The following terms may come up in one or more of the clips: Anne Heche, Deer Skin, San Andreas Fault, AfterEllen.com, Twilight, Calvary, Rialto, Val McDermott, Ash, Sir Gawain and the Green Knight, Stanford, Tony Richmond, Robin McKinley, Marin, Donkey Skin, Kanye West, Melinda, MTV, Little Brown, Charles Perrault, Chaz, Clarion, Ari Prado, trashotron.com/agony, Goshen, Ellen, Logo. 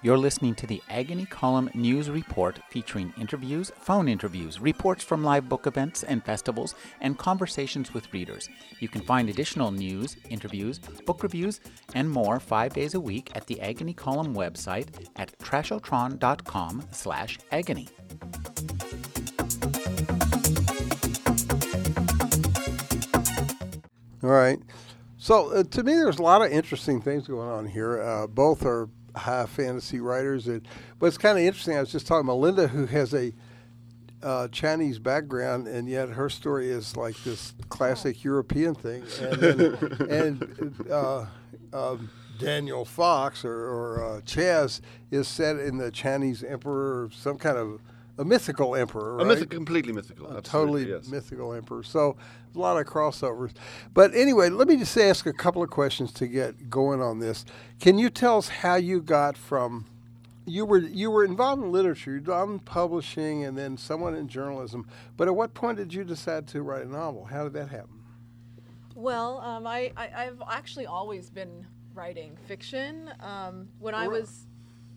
You're listening to the Agony Column News Report, featuring interviews, phone interviews, reports from live book events and festivals, and conversations with readers. You can find additional news, interviews, book reviews, and more 5 days a week at the Agony Column website at trashotron.com/agony. All right. So to me, there's a lot of interesting things going on here. Both are high fantasy writers, but it's kind of interesting. I was just talking to Melinda, who has a Chinese background, and yet her story is like this classic European thing. And Daniel Fox or Chaz is set in the Chinese emperor, some kind of a mythical emperor, right? Completely mythical. Totally, yes. Mythical emperor. So a lot of crossovers. But anyway, let me just ask a couple of questions to get going on this. Can you tell us how you got from, you were involved in literature, you were in publishing, and then someone in journalism. But at what point did you decide to write a novel? How did that happen? Well, I've actually always been writing fiction. I was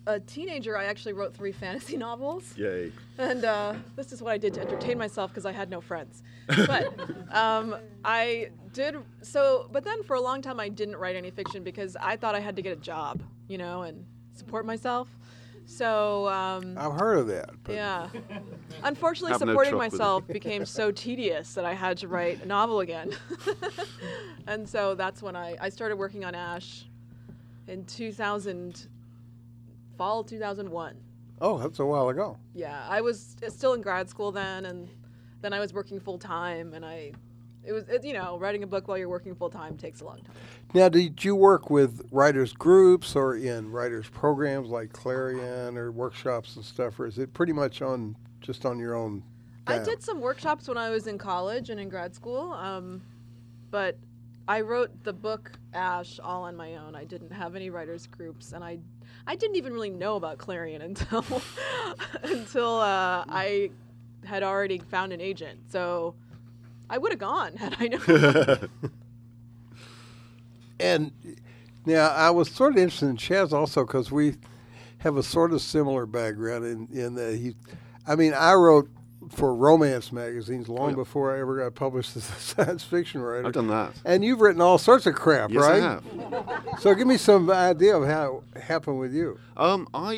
a teenager, I actually wrote 3 fantasy novels. Yay. And this is what I did to entertain myself because I had no friends. But I did, so, but then for a long time I didn't write any fiction because I thought I had to get a job, you know, and support myself. So I've heard of that. Yeah. Unfortunately, supporting myself became so tedious that I had to write a novel again. And so that's when I started working on Ash in fall 2001. Oh, that's a while ago. Yeah, I was still in grad school then, and then I was working full time, and writing a book while you're working full time takes a long time. Now, did you work with writers groups or in writers programs like Clarion or workshops and stuff, or is it pretty much on your own? Time? I did some workshops when I was in college and in grad school, but I wrote the book Ash all on my own. I didn't have any writers groups, and I didn't even really know about Clarion until I had already found an agent. So I would have gone had I known. And now I was sort of interested in Chaz also because we have a sort of similar background in that I wrote for romance magazines long before I ever got published as a science fiction writer. I've done that. And you've written all sorts of crap, yes, right? I have. So give me some idea of how it happened with you. I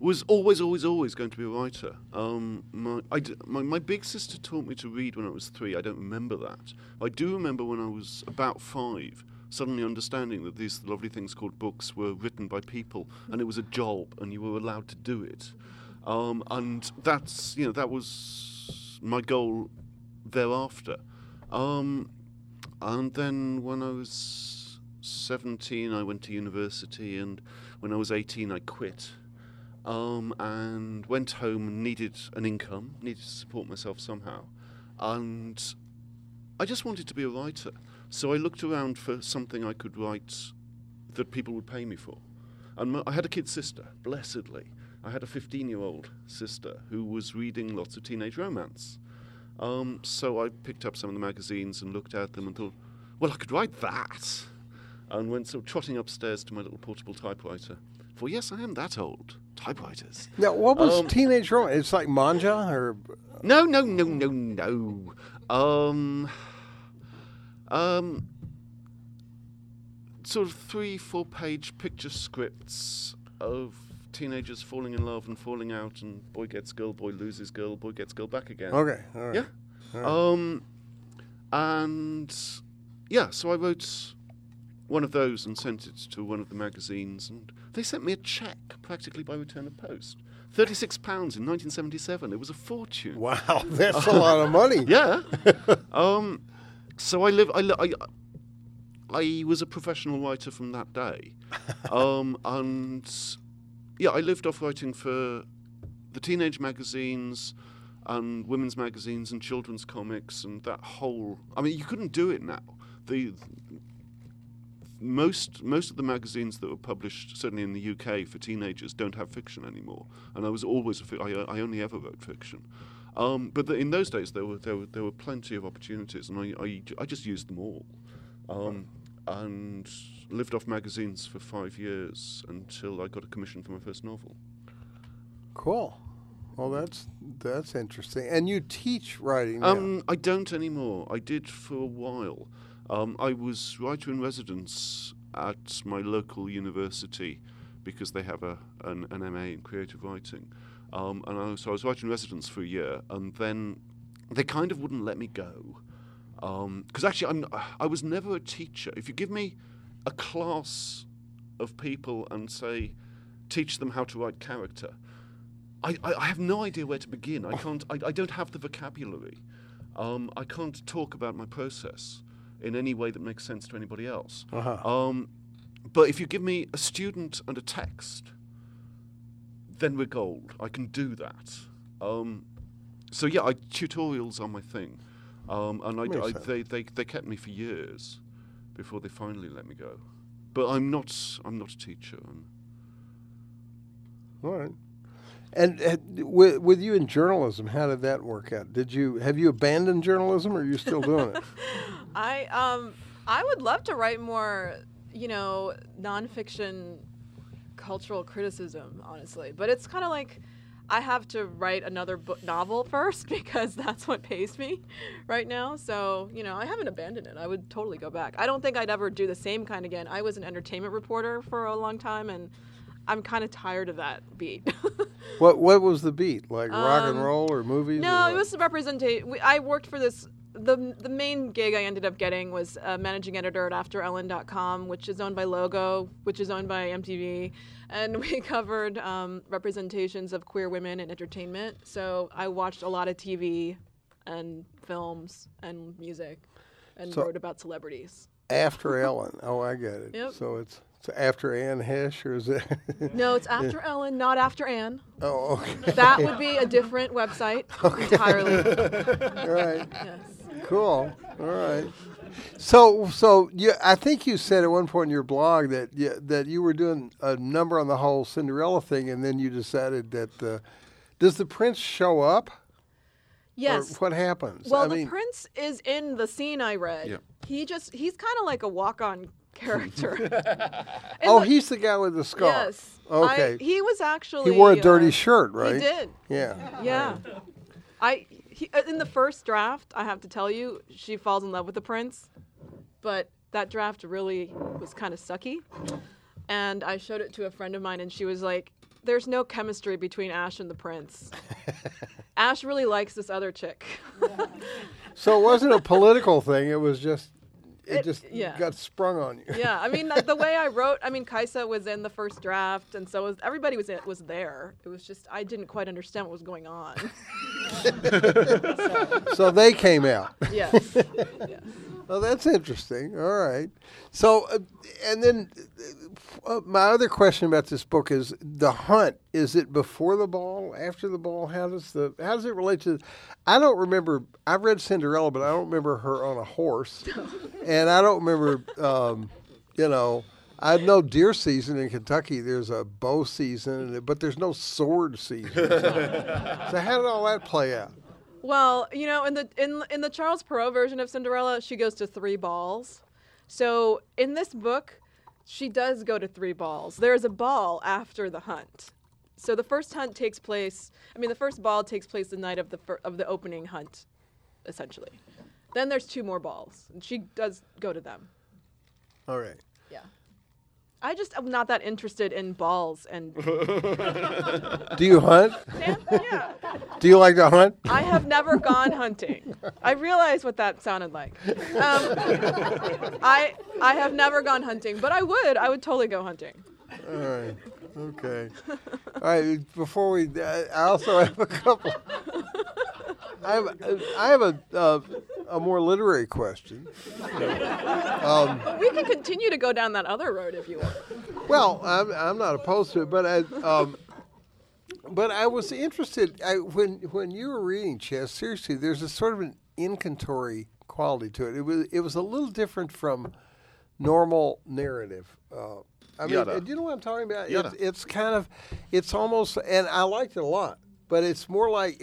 was always going to be a writer. My big sister taught me to read when I was 3. I don't remember that. I do remember when I was about 5, suddenly understanding that these lovely things called books were written by people, and it was a job, and you were allowed to do it. And that's, that was my goal thereafter. And then when I was 17, I went to university, and when I was 18, I quit. And went home and needed an income, needed to support myself somehow. And I just wanted to be a writer. So I looked around for something I could write that people would pay me for. And I had a kid sister, blessedly. I had a 15-year-old sister who was reading lots of teenage romance. So I picked up some of the magazines and looked at them and thought, well, I could write that. And went sort of trotting upstairs to my little portable typewriter. For yes, I am that old. Typewriters. Now, what was teenage romance? It's like manga or... No. Sort of 3-4-page picture scripts of teenagers falling in love and falling out, and boy gets girl, boy loses girl, boy gets girl back again. Okay, all right. Yeah. All right. So I wrote one of those and sent it to one of the magazines, and they sent me a check practically by return of post. £36 in 1977. It was a fortune. Wow, that's a lot of money. Yeah. So I was a professional writer from that day. Yeah, I lived off writing for the teenage magazines and women's magazines and children's comics and that whole... I mean, you couldn't do it now. Most of the magazines that were published, certainly in the UK, for teenagers don't have fiction anymore. And I was always... I only ever wrote fiction. But in those days, there were plenty of opportunities, and I just used them all. and lived off magazines for 5 years until I got a commission for my first novel. Cool. Well, that's interesting. And you teach writing now. I don't anymore. I did for a while. I was writer in residence at my local university because they have an MA in creative writing. So I was writer in residence for a year, and then they kind of wouldn't let me go. Because actually, I was never a teacher. If you give me a class of people and say, teach them how to write character, I have no idea where to begin. I don't have the vocabulary. I can't talk about my process in any way that makes sense to anybody else. Uh-huh. But if you give me a student and a text, then we're gold. I can do that. Tutorials are my thing. They kept me for years before they finally let me go. But I'm not a teacher. All right. And with you in journalism, how did that work out? Have you abandoned journalism, or are you still doing it? I would love to write more, nonfiction, cultural criticism, honestly. But it's kind of like I have to write another novel first because that's what pays me right now. So, I haven't abandoned it. I would totally go back. I don't think I'd ever do the same kind again. I was an entertainment reporter for a long time, and I'm kind of tired of that beat. What was the beat? Like rock and roll or movies? No, it was the representation. I worked for this. The main gig I ended up getting was managing editor at AfterEllen.com, which is owned by Logo, which is owned by MTV. And we covered representations of queer women in entertainment. So I watched a lot of TV and films and music and wrote about celebrities. After Ellen. Oh, I get it. Yep. So it's after Anne Heche, or is it? No, it's after Ellen, not after Anne. Oh, okay. That would be a different website entirely. All right. Yes. Cool. All right. So I think you said at one point in your blog that you were doing a number on the whole Cinderella thing, and then you decided that does the prince show up? Yes. Or what happens? Well, the prince is in the scene I read. Yeah. He's kind of like a walk-on character. He's the guy with the scar. Yes. Okay. He wore a dirty shirt, right? He did. Yeah. Yeah. Right. In the first draft, I have to tell you, she falls in love with the prince, but that draft really was kind of sucky. And I showed it to a friend of mine, and she was like, there's no chemistry between Ash and the prince. Ash really likes this other chick. So it wasn't a political thing. It was just... It got sprung on you. Yeah, the way I wrote, Kaisa was in the first draft, and so everybody was there. It was just, I didn't quite understand what was going on. So they came out. Yes. Yes. Well, that's interesting. All right. So, and then my other question about this book is the hunt. Is it before the ball, after the ball? How does it relate to? I don't remember. I read Cinderella, but I don't remember her on a horse, and I don't remember. I know deer season in Kentucky. There's a bow season, but there's no sword season. So how did all that play out? Well, in the Charles Perrault version of Cinderella, she goes to 3 balls. So in this book, she does go to 3 balls. There is a ball after the hunt. So the first hunt takes place. The first ball takes place the night of the opening hunt, essentially. Then there's 2 more balls, and she does go to them. All right. Yeah. I just am not that interested in balls and. Do you hunt? Yeah. Do you like to hunt? I have never gone hunting. I realize what that sounded like. I have never gone hunting, but I would. I would totally go hunting. All right. Okay. All right. Before we, I also have a couple. I have a more literary question. But we can continue to go down that other road if you want. Well, I'm not opposed to it, but I was interested when you were reading Chaz. Seriously, there's a sort of an inventory quality to it. It was a little different from normal narrative. Do you know what I'm talking about? It's almost, and I liked it a lot, but it's more like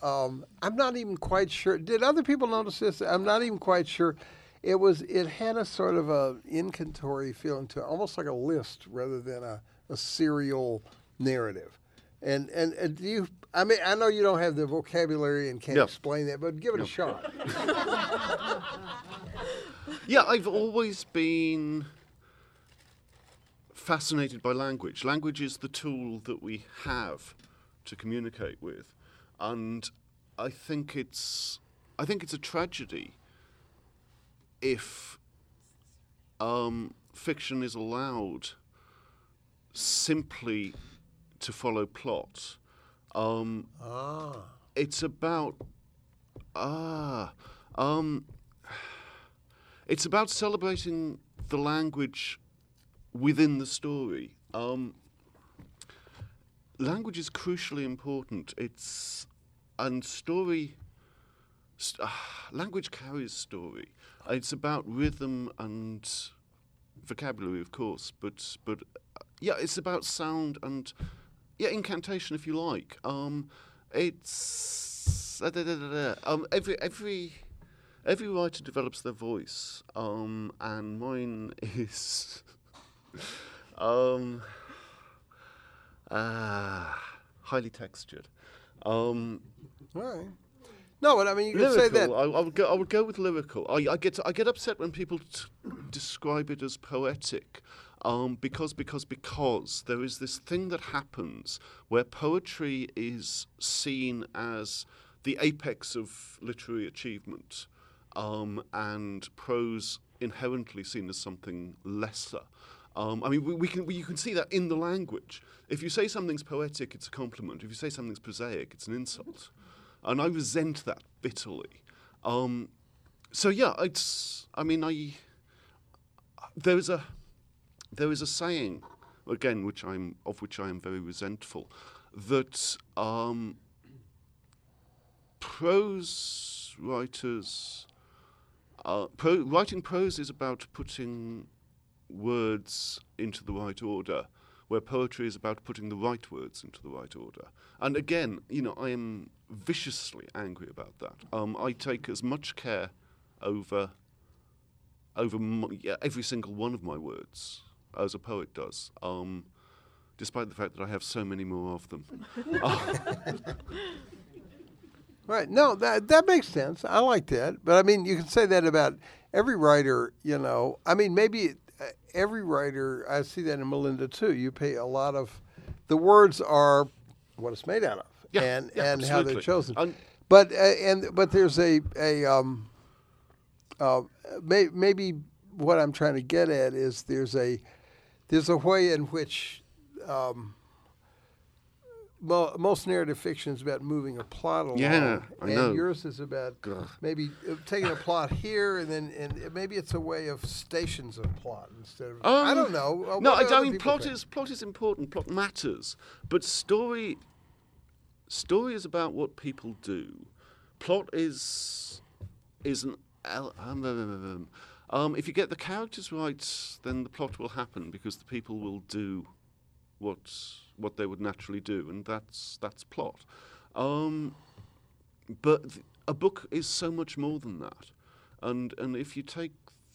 I'm not even quite sure. Did other people notice this? I'm not even quite sure. It had a sort of a inventory feeling to it, almost like a list rather than a serial narrative. And do you? I mean, I know you don't have the vocabulary and can't explain that, but give it a shot. Yeah, I've always been fascinated by language. Language is the tool that we have to communicate with, and I think it's a tragedy if fiction is allowed simply to follow plot. It's about celebrating the language within the story. Language is crucially important. Language carries story. It's about rhythm and vocabulary, of course, but it's about sound and incantation, if you like. Every writer develops their voice, and mine is highly textured. All right. No, but I mean, you could say that. I would go with lyrical. I get upset when people describe it as poetic, because there is this thing that happens where poetry is seen as the apex of literary achievement, and prose inherently seen as something lesser. You can see that in the language. If you say something's poetic, it's a compliment. If you say something's prosaic, it's an insult. And I resent that bitterly. There is a saying, again, which I am very resentful, that prose writers, writing prose is about putting words into the right order, where poetry is about putting the right words into the right order. And again, I am viciously angry about that. I take as much care over every single one of my words as a poet does, despite the fact that I have so many more of them. Right. No, that makes sense. I like that. But, I mean, you can say that about every writer, I mean, maybe every writer, I see that in Melinda, too. You pay a lot of, the words are what it's made out of. Yeah, and how they're chosen, but there's maybe what I'm trying to get at is there's a way in which most narrative fiction is about moving a plot along, and yours is about maybe taking a plot here and maybe it's a way of stations of plot instead of I don't know. No, I mean plot is important. Plot matters, but story. Story is about what people do. Plot is an if you get the characters right, then the plot will happen because the people will do what they would naturally do, and that's plot. But a book is so much more than that, and if you take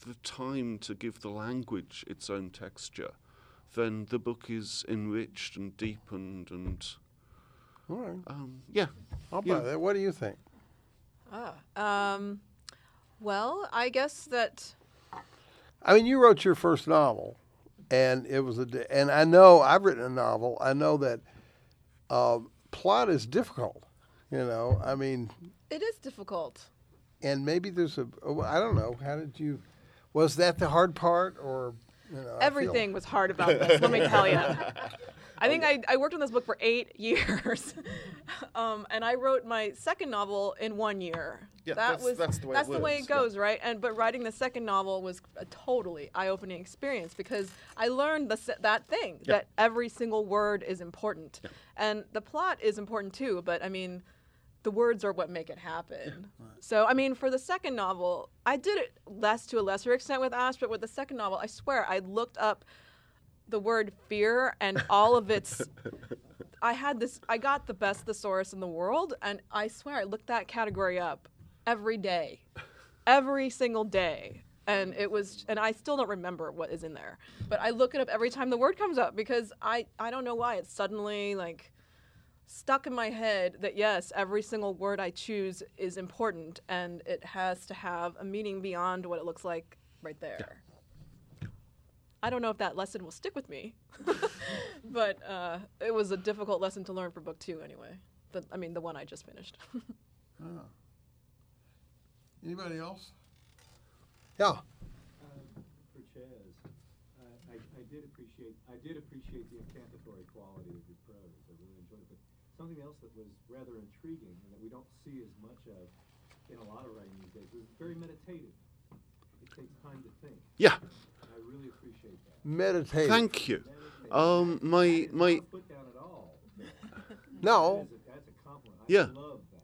the time to give the language its own texture, then the book is enriched and deepened and. All right. I'll buy that. What do you think? Well, I guess that. I mean, you wrote your first novel, and it was and I know I've written a novel. I know that plot is difficult. I mean. It is difficult. And maybe there's I don't know. How did you? Was that the hard part, or? Everything was hard about this. Let me tell you. I think I worked on this book for 8 years, and I wrote my second novel in 1 year. Yeah, that's the way it goes, right? But writing the second novel was a totally eye-opening experience because I learned that every single word is important, and the plot is important too. But I mean, the words are what make it happen. Yeah, right. So I mean, for the second novel, I did it to a lesser extent with Ash, but with the second novel, I swear I looked up the word fear and all of its I got the best thesaurus in the world, and I swear I looked that category up every single day, And it was, and I still don't remember what is in there, but I look it up every time the word comes up because I don't know why. It's suddenly like stuck in my head that yes, every single word I choose is important and it has to have a meaning beyond what it looks like right there. Yeah. I don't know if that lesson will stick with me, but it was a difficult lesson to learn for book two anyway. The one I just finished. Oh. Anybody else? Yeah. For Chaz, I did appreciate the incantatory quality of your prose. I really enjoyed it. But something else that was rather intriguing and that we don't see as much of in a lot of writing these days was very meditative. It takes time to think. Yeah. And I really appreciate that. Meditate. Thank you. Meditative. I didn't put down at all. No. That's a compliment. I love that.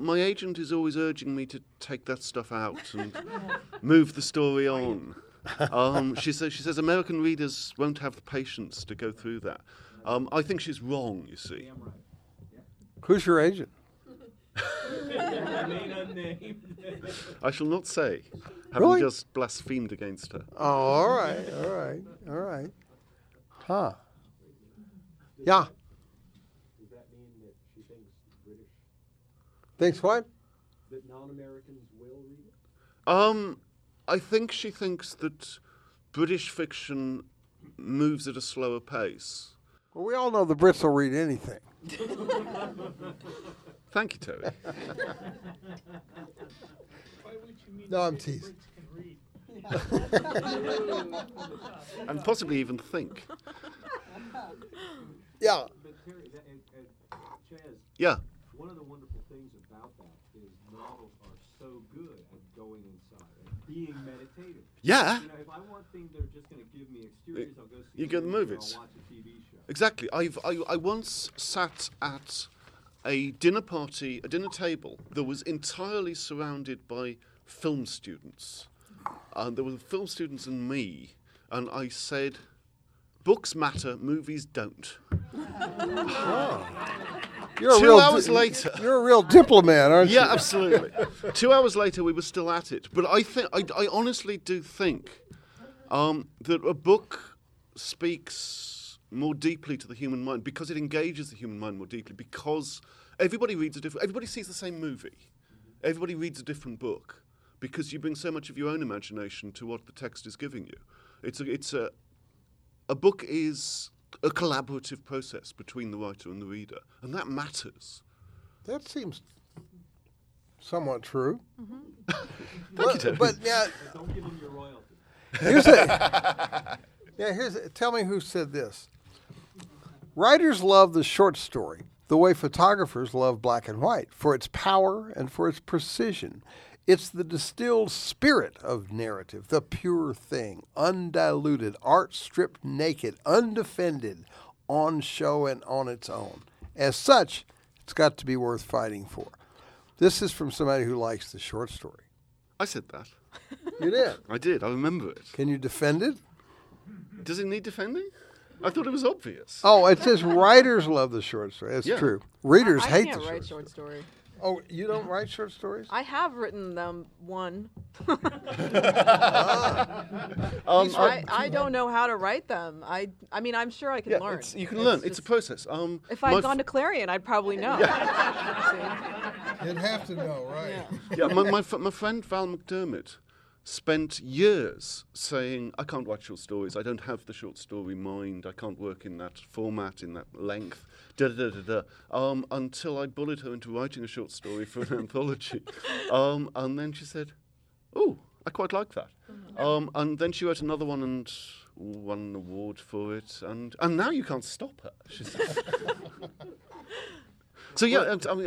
My agent is always urging me to take that stuff out and move the story on. She says American readers won't have the patience to go through that. I think she's wrong, you see. Damn right. Yeah. Who's your agent? I shall not say. Having really? Just blasphemed against her. Oh, all right. Huh. Yeah. Thinks what? That non-Americans will read it? I think she thinks that British fiction moves at a slower pace. Well, we all know the Brits will read anything. Thank you, Terry. Why would you mean? No, I'm teasing. Brits can read? And possibly even think. Yeah. But Terry, Chaz. Yeah. One of the wonderful things about that is novels are so good at going inside and being meditative. Yeah. You know, if I want things that are just going to give me exteriors, I'll go see the movies. I'll watch a TV show. Exactly. I once sat at a dinner table that was entirely surrounded by film students. There were film students and me, and I said, "Books matter, movies don't." Oh. 2 hours later. You're a real diplomat, aren't you? Yeah, absolutely. 2 hours later, we were still at it. But I think I honestly do think that a book speaks more deeply to the human mind because it engages the human mind more deeply because everybody sees the same movie. Everybody reads a different book because you bring so much of your own imagination to what the text is giving you. A book is a collaborative process between the writer and the reader, and that matters. That seems somewhat true. Mm-hmm. But don't give him your royalty. Tell me who said this. Writers love the short story the way photographers love black and white for its power and for its precision. It's the distilled spirit of narrative, the pure thing, undiluted, art stripped naked, undefended, on show and on its own. As such, it's got to be worth fighting for. This is from somebody who likes the short story. I said that. You did? I did. I remember it. Can you defend it? Does it need defending? I thought it was obvious. Oh, it says writers love the short story. That's true. Readers hate the short story. I can't write short story. Oh, you don't write short stories? I have written them one. I don't know how to write them. I mean, I'm sure I can learn. You can learn. It's a process. If I'd gone to Clarion, I'd probably know. Yeah. You'd have to know, right? Yeah. My friend Val McDermott spent years saying, I can't write short stories. I don't have the short story mind. I can't work in that format, in that length, until I bullied her into writing a short story for an anthology. And then she said, oh, I quite like that. Mm-hmm. And then she wrote another one and won an award for it. And now you can't stop her, she says. So, yeah, I mean,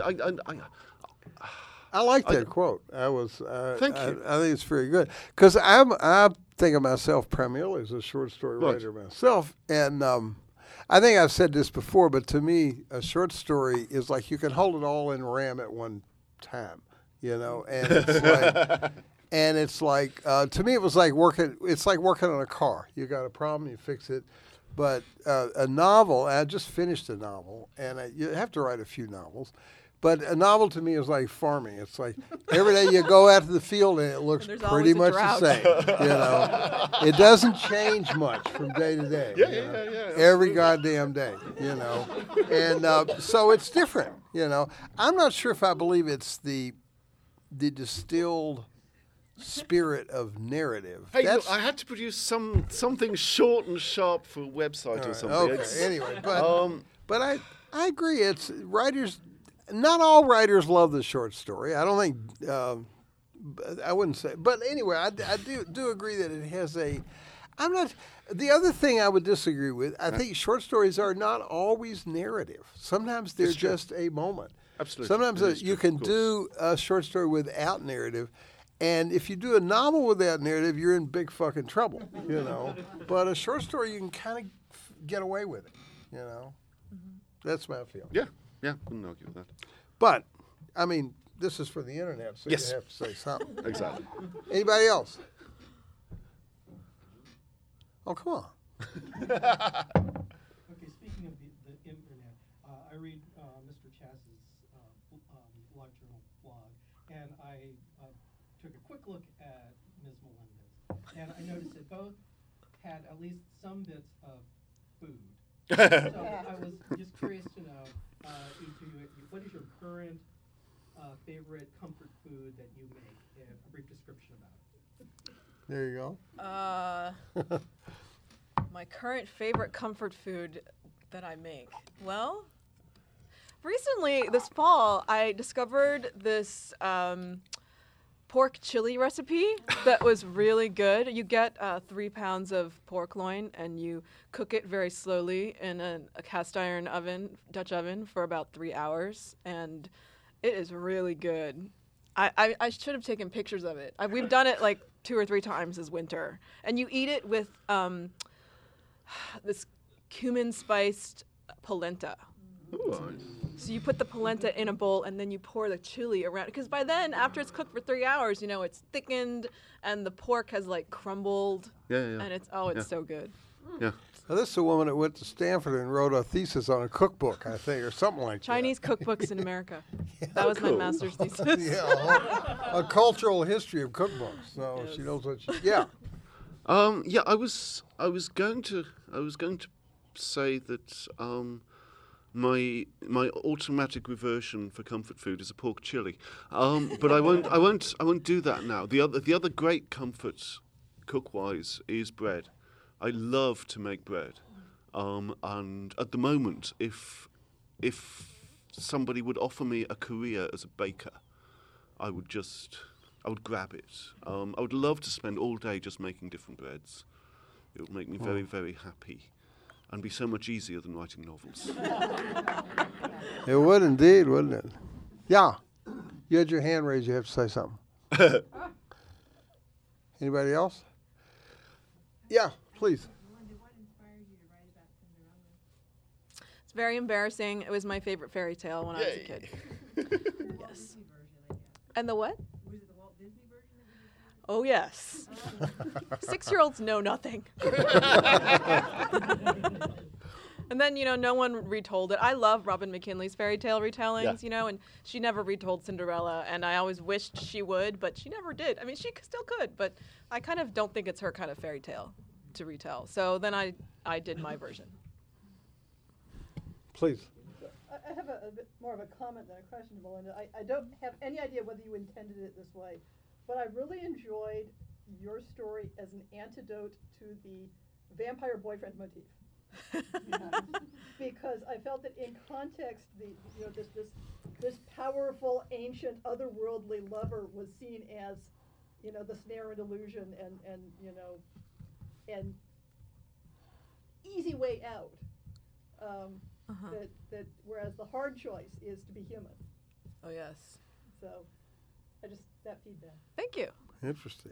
I like that quote. Thank you. I think it's very good because I think of myself primarily as a short story writer myself, and I think I've said this before. But to me, a short story is like you can hold it all in RAM at one time, you know. And it's like, to me, it was like working. It's like working on a car. You got a problem, you fix it. But a novel. I just finished a novel, and you have to write a few novels. But a novel to me is like farming. It's like every day you go out to the field and it looks pretty much the same. You know, it doesn't change much from day to day. Yeah. Every goddamn day. You know, and so it's different. You know, I'm not sure if I believe it's the distilled spirit of narrative. Hey, look, I had to produce something short and sharp for a website or something. Okay. Anyway, but I agree. It's writers. Not all writers love the short story. I don't think, I wouldn't say. But anyway, I do agree that it has a, I'm not, the other thing I would disagree with, I think short stories are not always narrative. Sometimes they're just a moment. Absolutely. Sometimes you can do a short story without narrative. And if you do a novel without narrative, you're in big fucking trouble, you know. But a short story, you can kind of get away with it, you know. Mm-hmm. That's my feeling. Yeah. Yeah, wouldn't argue with that. But, I mean, this is for the internet, so you have to say something. Exactly. Anybody else? Oh, come on. Okay, speaking of the internet, I read Mr. Chaz's blog journal blog, and I took a quick look at Ms. Melinda's, and I noticed that both had at least some bits of food. So I was just curious to know, what is your current favorite comfort food that you make? And a brief description about it. There you go. My current favorite comfort food that I make. Well, recently, this fall, I discovered this pork chili recipe that was really good. You get 3 pounds of pork loin and you cook it very slowly in a cast iron oven, Dutch oven, for about 3 hours, and it is really good. I should have taken pictures of it. We've done it like 2 or 3 times this winter, and you eat it with this cumin spiced polenta. Ooh. So you put the polenta in a bowl, and then you pour the chili around. Because by then, after it's cooked for 3 hours, you know, it's thickened, and the pork has, like, crumbled. Yeah. And it's so good. Yeah. Now, this is a woman that went to Stanford and wrote a thesis on a cookbook, I think, or something like Chinese that. Chinese cookbooks in America. Yeah. That was my master's thesis. A cultural history of cookbooks. So she knows what she... Yeah. I was going to say that... My automatic reversion for comfort food is a pork chili, but I won't do that now. The other great comfort, cook-wise, is bread. I love to make bread, and at the moment, if somebody would offer me a career as a baker, I would grab it. I would love to spend all day just making different breads. It would make me very, very happy. And be so much easier than writing novels. It would indeed, wouldn't it? Yeah. You had your hand raised, you have to say something. Anybody else? Yeah, please. Melinda, what inspired you to write about Cinderella? It's very embarrassing. It was my favorite fairy tale when I was a kid. Yes. And the what? Was it the Walt Disney version? Oh, yes. 6-year-olds know nothing. And then, you know, no one retold it. I love Robin McKinley's fairy tale retellings, you know, and she never retold Cinderella, and I always wished she would, but she never did. I mean, she still could, but I kind of don't think it's her kind of fairy tale to retell. So then I did my version. Please. I have a bit more of a comment than a question, Melinda. I don't have any idea whether you intended it this way. But I really enjoyed your story as an antidote to the vampire boyfriend motif, because I felt that in context, this powerful, ancient, otherworldly lover was seen as, you know, the snare and illusion, and you know, and easy way out. That whereas the hard choice is to be human. Oh yes. So, I just. That feedback. Thank you. Interesting.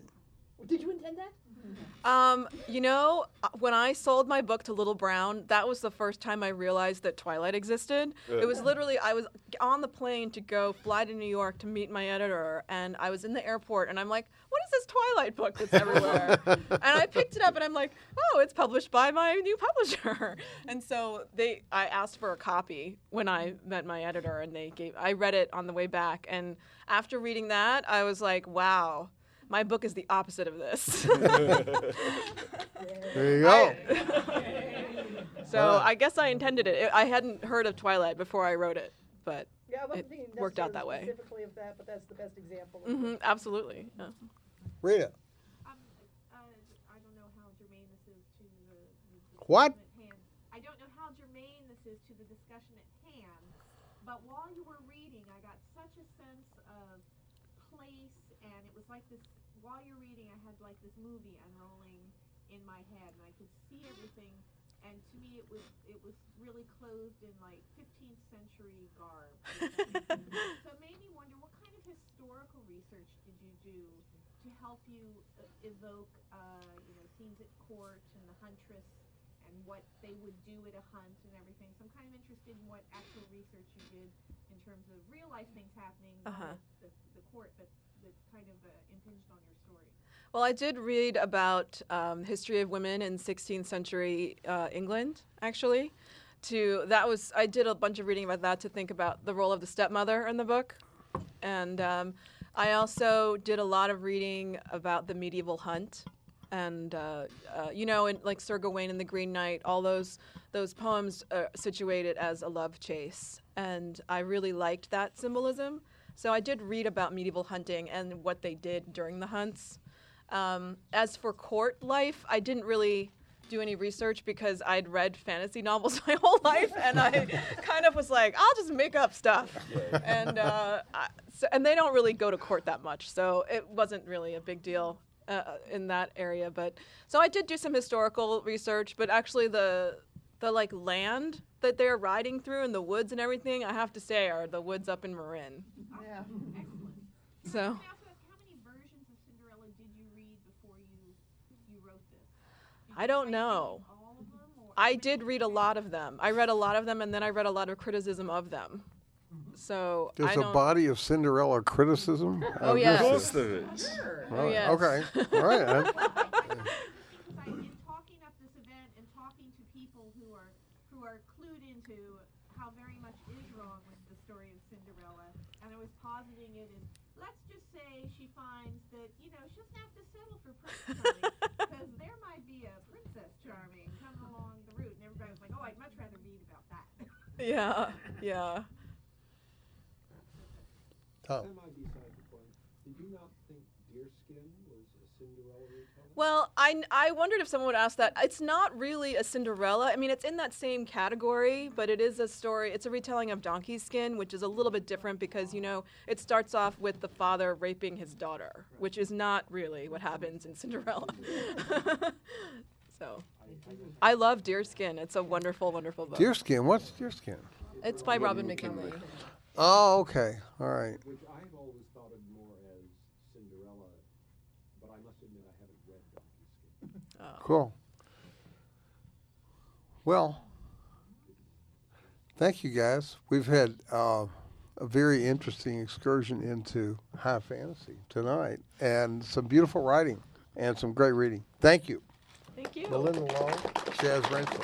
Did you intend that? Mm-hmm. You know, when I sold my book to Little Brown, that was the first time I realized that Twilight existed. Yeah. It was literally, I was on the plane to go fly to New York to meet my editor, and I was in the airport, and I'm like, what is this Twilight book that's everywhere? And I picked it up and I'm like, oh, it's published by my new publisher. And so I asked for a copy when I met my editor, and I read it on the way back. And after reading that, I was like, wow, my book is the opposite of this. There you go. So I guess I intended it. I hadn't heard of Twilight before I wrote it, but it worked out that way. Specifically of that, but that's the best example. Mm-hmm, absolutely. Yeah. Rita. I don't know how germane this is to the what? I don't know how germane this is to the discussion at hand, but while you were reading, I got such a sense of place, and it was like this. While you're reading, I had like this movie unrolling in my head, and I could see everything. And to me, it was really clothed in like 15th century garb. So it made me wonder, what kind of historical research did you do to help you evoke, scenes at court and the huntress and what they would do at a hunt and everything. So I'm kind of interested in what actual research you did in terms of real life things happening the court that's kind of impinged on your story. Well, I did read about history of women in 16th century England, actually. I did a bunch of reading about that to think about the role of the stepmother in the book. And I also did a lot of reading about the medieval hunt. And, in like Sir Gawain and the Green Knight, all those poems are situated as a love chase. And I really liked that symbolism. So I did read about medieval hunting and what they did during the hunts. As for court life, I didn't really do any research because I'd read fantasy novels my whole life, and I kind of was like, I'll just make up stuff. And and they don't really go to court that much, so it wasn't really a big deal in that area. But so I did do some historical research, but actually the like land that they're riding through and the woods and everything, I have to say, are the woods up in Marin. Yeah. Excellent. So. I don't know. I did read a lot of them. I read a lot of them, and then I read a lot of criticism of them. So there's a body of Cinderella criticism? Oh, yeah. Most of it. Oh, yes. Okay. All right. In talking up this event and talking to people who are clued into how very much is wrong with the story of Cinderella, and I was positing it in, let's just say she finds that, she doesn't have to settle for Prince Charming, because there might be a Princess Charming coming along the route, and everybody was like, oh, I'd much rather read about that. Yeah. Did you not think Deer Skin was a Cinderella retelling? Well, I wondered if someone would ask that. It's not really a Cinderella. I mean, it's in that same category, but it is a story. It's a retelling of Donkey Skin, which is a little bit different because, it starts off with the father raping his daughter, which is not really what happens in Cinderella. So I love Deer Skin. It's a wonderful, wonderful book. Deer Skin? What's Deer Skin? It's by Robin McKinley. Oh, okay. All right. Which I've always thought of more as Cinderella, but I must admit I haven't read Donkey Skin. Oh. Cool. Well, thank you guys. We've had a very interesting excursion into high fantasy tonight, and some beautiful writing and some great reading. Thank you. Thank you. Melinda Long, Chaz Ransel.